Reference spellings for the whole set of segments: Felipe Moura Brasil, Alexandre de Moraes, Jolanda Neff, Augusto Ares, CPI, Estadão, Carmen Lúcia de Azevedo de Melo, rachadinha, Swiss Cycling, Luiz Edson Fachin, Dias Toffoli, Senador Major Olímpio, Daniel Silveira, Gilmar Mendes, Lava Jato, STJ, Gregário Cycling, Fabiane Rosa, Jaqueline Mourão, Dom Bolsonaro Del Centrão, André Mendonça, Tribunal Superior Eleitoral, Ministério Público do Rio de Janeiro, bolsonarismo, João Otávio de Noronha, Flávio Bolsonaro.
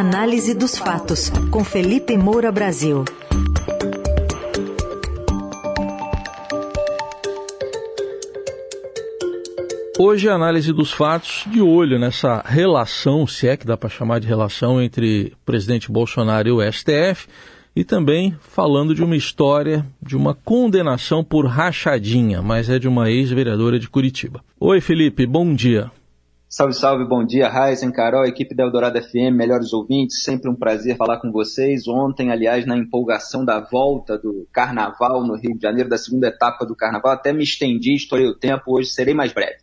Análise dos fatos, com Felipe Moura Brasil. Hoje a análise dos fatos de olho nessa relação, se é que dá para chamar de relação, entre o presidente Bolsonaro e o STF, e também falando de uma história de uma condenação por rachadinha, mas é de uma ex-vereadora de Curitiba. Oi Felipe, bom dia. Salve, salve, bom dia, Raizem, Carol, equipe da Eldorado FM, melhores ouvintes, sempre um prazer falar com vocês. Ontem, aliás, na empolgação da volta do Carnaval no Rio de Janeiro, da segunda etapa do Carnaval, até me estendi, estourei o tempo, hoje serei mais breve.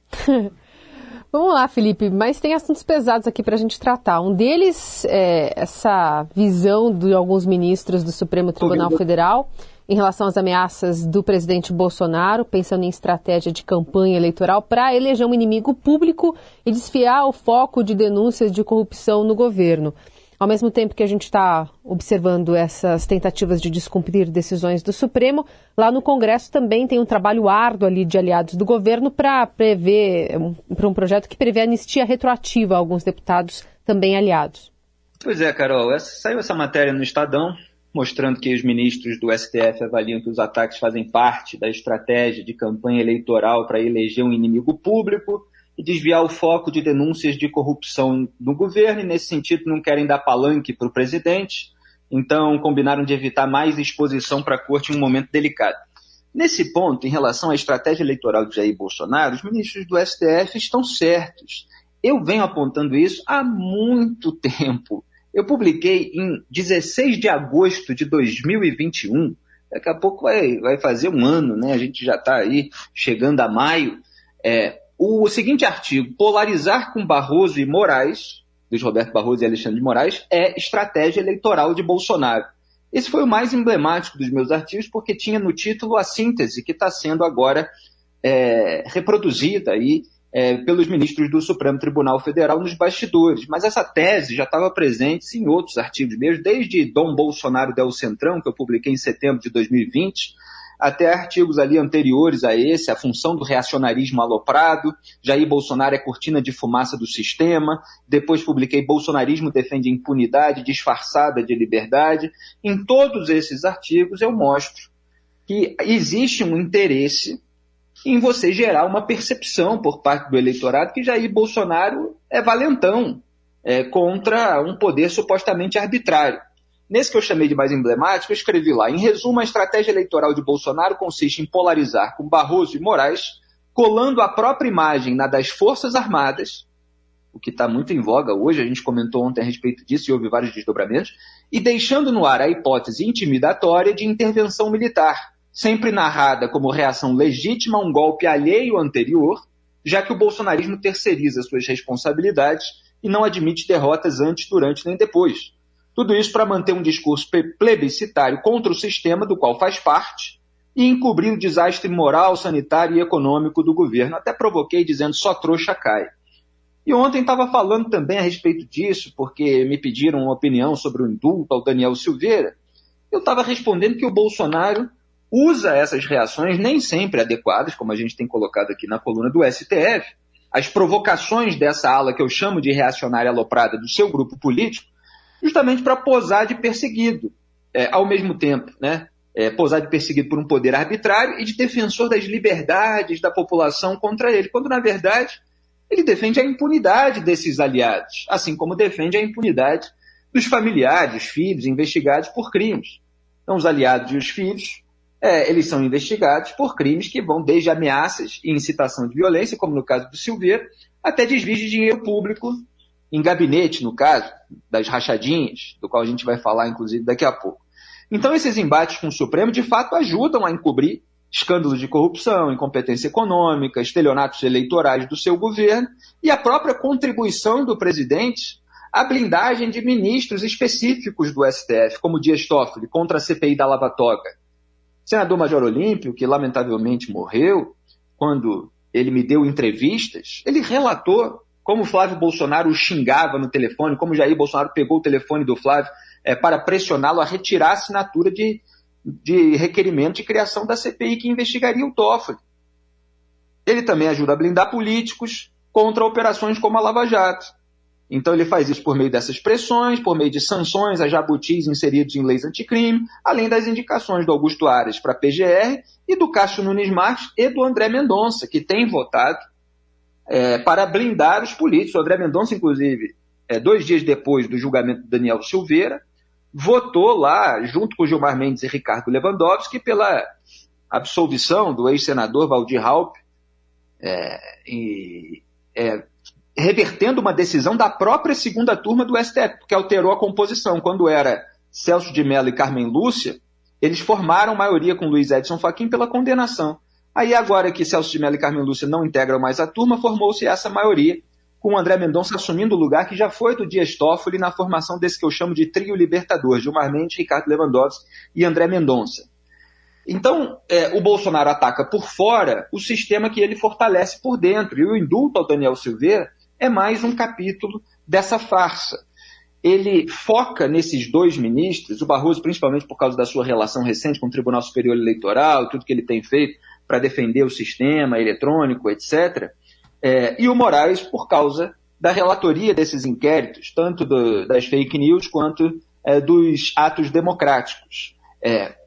Vamos lá, Felipe, mas tem assuntos pesados aqui para a gente tratar. Um deles é essa visão de alguns ministros do Supremo Tribunal Federal em relação às ameaças do presidente Bolsonaro, pensando em estratégia de campanha eleitoral para eleger um inimigo público e desviar o foco de denúncias de corrupção no governo. Ao mesmo tempo que a gente está observando essas tentativas de descumprir decisões do Supremo, lá no Congresso também tem um trabalho árduo ali de aliados do governo para um projeto que prevê anistia retroativa a alguns deputados também aliados. Pois é, Carol, saiu essa matéria no Estadão, mostrando que os ministros do STF avaliam que os ataques fazem parte da estratégia de campanha eleitoral para eleger um inimigo público e desviar o foco de denúncias de corrupção no governo, e nesse sentido não querem dar palanque para o presidente, então combinaram de evitar mais exposição para a corte em um momento delicado. Nesse ponto, em relação à estratégia eleitoral de Jair Bolsonaro, os ministros do STF estão certos. Eu venho apontando isso há muito tempo. Eu publiquei em 16 de agosto de 2021, daqui a pouco vai fazer um ano, né? A gente já está aí chegando a maio, o seguinte artigo: polarizar com Barroso e Moraes, dos Roberto Barroso e Alexandre de Moraes, é estratégia eleitoral de Bolsonaro. Esse foi o mais emblemático dos meus artigos, porque tinha no título a síntese que está sendo agora reproduzida aí pelos ministros do Supremo Tribunal Federal nos bastidores. Mas essa tese já estava presente em outros artigos meus, desde Dom Bolsonaro Del Centrão, que eu publiquei em setembro de 2020, até artigos ali anteriores a esse, a função do reacionarismo aloprado, Jair Bolsonaro é cortina de fumaça do sistema, depois publiquei Bolsonarismo defende impunidade disfarçada de liberdade. Em todos esses artigos eu mostro que existe um interesse em você gerar uma percepção por parte do eleitorado que Jair Bolsonaro é valentão, contra um poder supostamente arbitrário. Nesse que eu chamei de mais emblemático, eu escrevi lá: em resumo, a estratégia eleitoral de Bolsonaro consiste em polarizar com Barroso e Moraes, colando a própria imagem na das Forças Armadas, o que está muito em voga hoje, a gente comentou ontem a respeito disso e houve vários desdobramentos, e deixando no ar a hipótese intimidatória de intervenção militar, sempre narrada como reação legítima a um golpe alheio anterior, já que o bolsonarismo terceiriza suas responsabilidades e não admite derrotas antes, durante nem depois. Tudo isso para manter um discurso plebiscitário contra o sistema do qual faz parte e encobrir o desastre moral, sanitário e econômico do governo. Até provoquei dizendo: só trouxa cai. E ontem estava falando também a respeito disso, porque me pediram uma opinião sobre o indulto ao Daniel Silveira. Eu estava respondendo que o Bolsonaro usa essas reações nem sempre adequadas, como a gente tem colocado aqui na coluna do STF, as provocações dessa ala que eu chamo de reacionária aloprada do seu grupo político, justamente para posar de perseguido, ao mesmo tempo, né? Posar de perseguido por um poder arbitrário e de defensor das liberdades da população contra ele, quando, na verdade, ele defende a impunidade desses aliados, assim como defende a impunidade dos familiares, dos filhos investigados por crimes. Então, os aliados e os filhos, eles são investigados por crimes que vão desde ameaças e incitação de violência, como no caso do Silveira, até desvio de dinheiro público, em gabinete, no caso, das rachadinhas, do qual a gente vai falar, inclusive, daqui a pouco. Então, esses embates com o Supremo, de fato, ajudam a encobrir escândalos de corrupção, incompetência econômica, estelionatos eleitorais do seu governo e a própria contribuição do presidente à blindagem de ministros específicos do STF, como Dias Toffoli, contra a CPI da Lava Toga. Senador Major Olímpio, que lamentavelmente morreu, quando ele me deu entrevistas, ele relatou como Flávio Bolsonaro o xingava no telefone, como Jair Bolsonaro pegou o telefone do Flávio para pressioná-lo a retirar a assinatura de requerimento de criação da CPI que investigaria o Toffoli. Ele também ajuda a blindar políticos contra operações como a Lava Jato. Então ele faz isso por meio dessas pressões, por meio de sanções a jabutis inseridos em leis anticrime, além das indicações do Augusto Ares para a PGR e do Cássio Nunes Marques e do André Mendonça, que tem votado para blindar os políticos. O André Mendonça, inclusive, 2 dias depois do julgamento do Daniel Silveira, votou lá, junto com Gilmar Mendes e Ricardo Lewandowski, pela absolvição do ex-senador Valdir Raupp, revertendo uma decisão da própria segunda turma do STF, que alterou a composição. Quando era Celso de Mello e Carmen Lúcia, eles formaram maioria com Luiz Edson Fachin pela condenação. Aí agora que Celso de Mello e Carmen Lúcia não integram mais a turma, formou-se essa maioria, com o André Mendonça assumindo o lugar que já foi do Dias Toffoli na formação desse que eu chamo de trio libertador, Gilmar Mendes, Ricardo Lewandowski e André Mendonça. Então, o Bolsonaro ataca por fora o sistema que ele fortalece por dentro, e o indulto ao Daniel Silveira é mais um capítulo dessa farsa. Ele foca nesses 2 ministros, o Barroso principalmente por causa da sua relação recente com o Tribunal Superior Eleitoral, tudo que ele tem feito para defender o sistema eletrônico, etc., e o Moraes por causa da relatoria desses inquéritos, tanto das fake news quanto dos atos democráticos.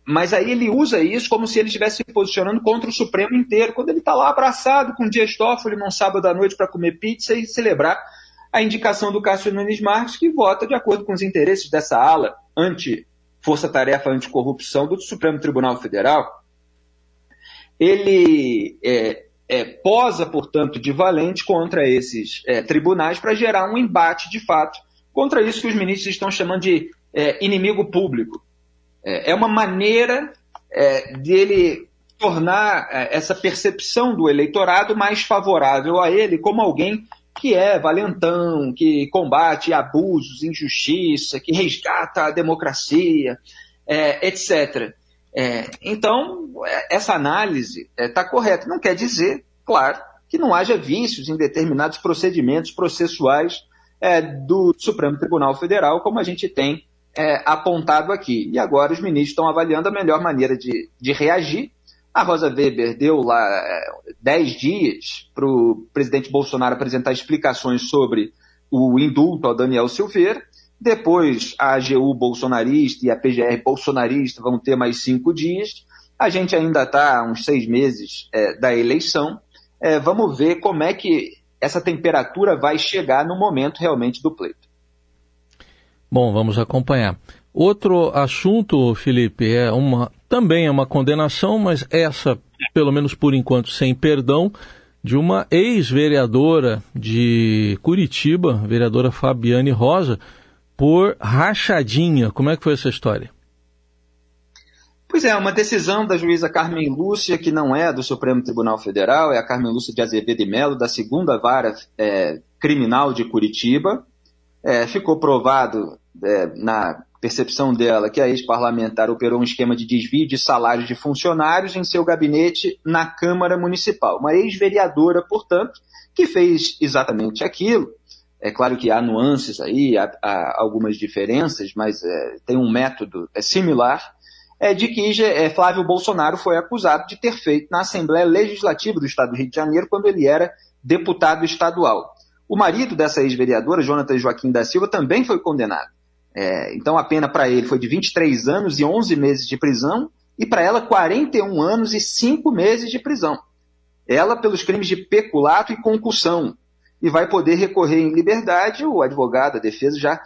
Mas aí ele usa isso como se ele estivesse se posicionando contra o Supremo inteiro, quando ele está lá abraçado com o Dias Toffoli num sábado à noite para comer pizza e celebrar a indicação do Cássio Nunes Marques, que vota de acordo com os interesses dessa ala anti-força-tarefa, anticorrupção do Supremo Tribunal Federal. Ele posa, portanto, de valente contra esses tribunais para gerar um embate, de fato, contra isso que os ministros estão chamando de inimigo público. É uma maneira dele tornar essa percepção do eleitorado mais favorável a ele como alguém que é valentão, que combate abusos, injustiça, que resgata a democracia, etc. Então, essa análise está correta. Não quer dizer, claro, que não haja vícios em determinados procedimentos processuais do Supremo Tribunal Federal, como a gente tem apontado aqui. E agora os ministros estão avaliando a melhor maneira de reagir. A Rosa Weber deu lá 10 dias para o presidente Bolsonaro apresentar explicações sobre o indulto ao Daniel Silveira. Depois a AGU bolsonarista e a PGR bolsonarista vão ter mais 5 dias. A gente ainda está uns 6 meses da eleição. Vamos ver como é que essa temperatura vai chegar no momento realmente do pleito. Bom, vamos acompanhar. Outro assunto, Felipe, também é uma condenação, mas essa, pelo menos por enquanto, sem perdão, de uma ex-vereadora de Curitiba, vereadora Fabiane Rosa, por rachadinha. Como é que foi essa história? Pois é, uma decisão da juíza Carmen Lúcia, que não é do Supremo Tribunal Federal, é a Carmen Lúcia de Azevedo de Melo, da 2ª Vara Criminal de Curitiba. Ficou provado, na percepção dela, que a ex-parlamentar operou um esquema de desvio de salários de funcionários em seu gabinete na Câmara Municipal. Uma ex-vereadora, portanto, que fez exatamente aquilo. É claro que há nuances aí, há algumas diferenças, mas tem um método similar, de que Flávio Bolsonaro foi acusado de ter feito na Assembleia Legislativa do Estado do Rio de Janeiro, quando ele era deputado estadual. O marido dessa ex-vereadora, Jonatas Joaquim da Silva, também foi condenado. Então, a pena para ele foi de 23 anos e 11 meses de prisão, e para ela, 41 anos e 5 meses de prisão. Ela, pelos crimes de peculato e concussão. E vai poder recorrer em liberdade. O advogado, a defesa, já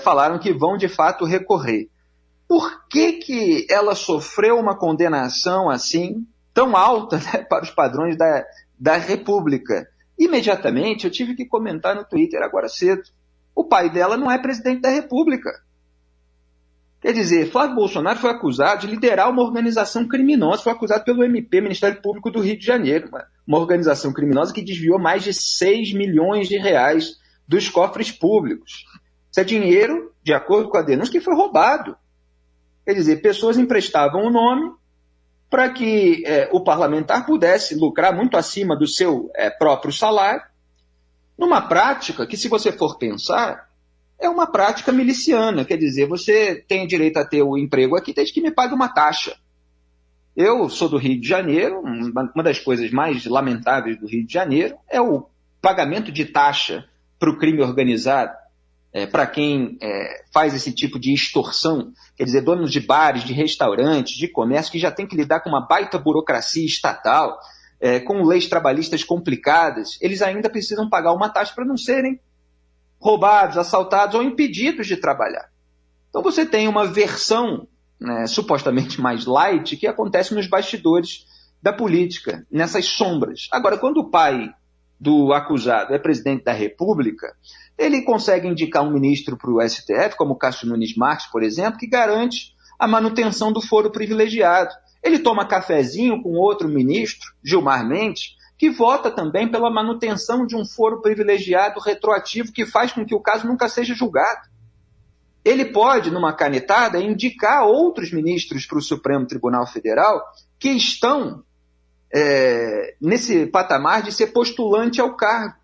falaram que vão, de fato, recorrer. Por que ela sofreu uma condenação assim, tão alta, né, para os padrões da República? Imediatamente, eu tive que comentar no Twitter agora cedo, o pai dela não é presidente da República. Quer dizer, Flávio Bolsonaro foi acusado de liderar uma organização criminosa, foi acusado pelo MP, Ministério Público do Rio de Janeiro, uma organização criminosa que desviou mais de 6 milhões de reais dos cofres públicos. Isso é dinheiro, de acordo com a denúncia, que foi roubado. Quer dizer, pessoas emprestavam o nome para que o parlamentar pudesse lucrar muito acima do seu próprio salário, numa prática que, se você for pensar, é uma prática miliciana. Quer dizer, você tem direito a ter o emprego aqui desde que me pague uma taxa. Eu sou do Rio de Janeiro, uma das coisas mais lamentáveis do Rio de Janeiro é o pagamento de taxa para o crime organizado, para quem faz esse tipo de extorsão, quer dizer, donos de bares, de restaurantes, de comércio, que já tem que lidar com uma baita burocracia estatal, com leis trabalhistas complicadas, eles ainda precisam pagar uma taxa para não serem roubados, assaltados ou impedidos de trabalhar. Então você tem uma versão, né, supostamente mais light, que acontece nos bastidores da política, nessas sombras. Agora, quando o pai do acusado é presidente da República, ele consegue indicar um ministro para o STF, como Cássio Nunes Marques, por exemplo, que garante a manutenção do foro privilegiado. Ele toma cafezinho com outro ministro, Gilmar Mendes, que vota também pela manutenção de um foro privilegiado retroativo que faz com que o caso nunca seja julgado. Ele pode, numa canetada, indicar outros ministros para o Supremo Tribunal Federal que estão nesse patamar de ser postulante ao cargo,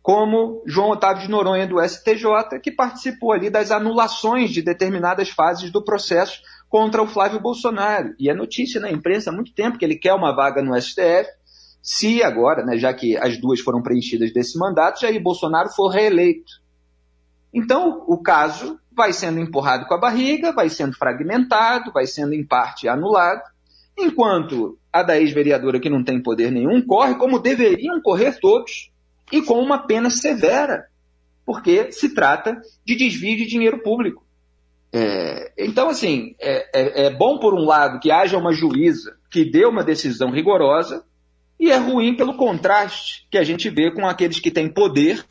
como João Otávio de Noronha, do STJ, que participou ali das anulações de determinadas fases do processo contra o Flávio Bolsonaro. E é notícia na imprensa há muito tempo que ele quer uma vaga no STF, se agora, né, já que as duas foram preenchidas desse mandato, Jair Bolsonaro for reeleito. Então, o caso vai sendo empurrado com a barriga, vai sendo fragmentado, vai sendo em parte anulado, enquanto a da ex-vereadora, que não tem poder nenhum, corre como deveriam correr todos e com uma pena severa, porque se trata de desvio de dinheiro público. Então, assim, é bom, por um lado, que haja uma juíza que dê uma decisão rigorosa, e é ruim pelo contraste que a gente vê com aqueles que têm poder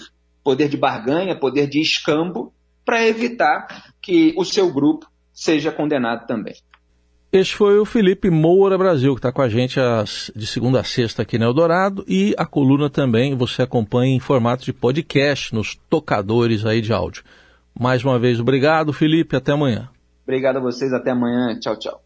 de barganha, poder de escambo, para evitar que o seu grupo seja condenado também. Este foi o Felipe Moura Brasil, que está com a gente de segunda a sexta aqui no Eldorado, e a coluna também você acompanha em formato de podcast nos tocadores aí de áudio. Mais uma vez, obrigado, Felipe, até amanhã. Obrigado a vocês, até amanhã, tchau, tchau.